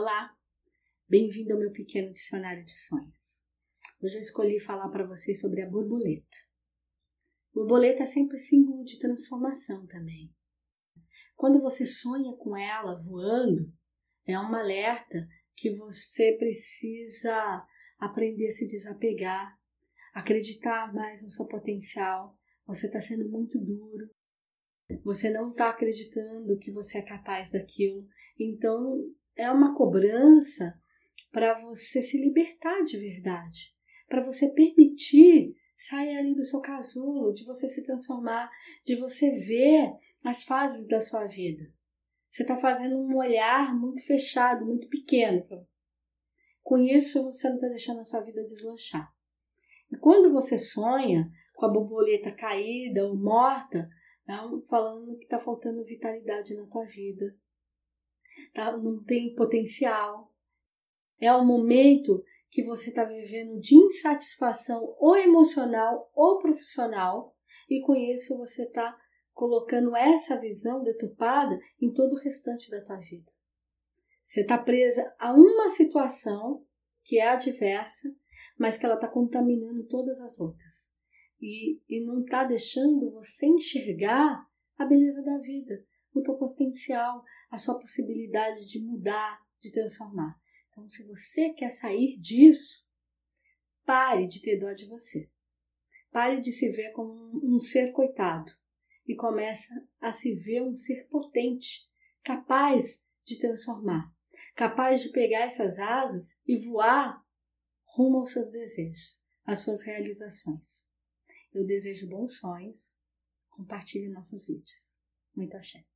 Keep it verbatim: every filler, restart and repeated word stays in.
Olá, bem-vindo ao meu pequeno dicionário de sonhos. Hoje eu escolhi falar para vocês sobre a borboleta. Borboleta é sempre símbolo de transformação também. Quando você sonha com ela voando, é um alerta que você precisa aprender a se desapegar, acreditar mais no seu potencial. Você está sendo muito duro, você não está acreditando que você é capaz daquilo, então é uma cobrança para você se libertar de verdade, para você permitir sair ali do seu casulo, de você se transformar, de você ver as fases da sua vida. Você está fazendo um olhar muito fechado, muito pequeno. Com isso, você não está deixando a sua vida deslanchar. E quando você sonha com a borboleta caída ou morta, tá falando que está faltando vitalidade na tua vida, tá? Não tem potencial. É um momento que você está vivendo de insatisfação ou emocional ou profissional, e com isso você está colocando essa visão deturpada em todo o restante da tua vida. Você está presa a uma situação que é adversa, mas que ela está contaminando todas as outras. E, e não está deixando você enxergar a beleza da vida, o teu potencial, a sua possibilidade de mudar, de transformar. Então, se você quer sair disso, pare de ter dó de você. Pare de se ver como um, um ser coitado e comece a se ver um ser potente, capaz de transformar, capaz de pegar essas asas e voar rumo aos seus desejos, às suas realizações. Eu desejo bons sonhos. Compartilhe nossos vídeos. Muito axé.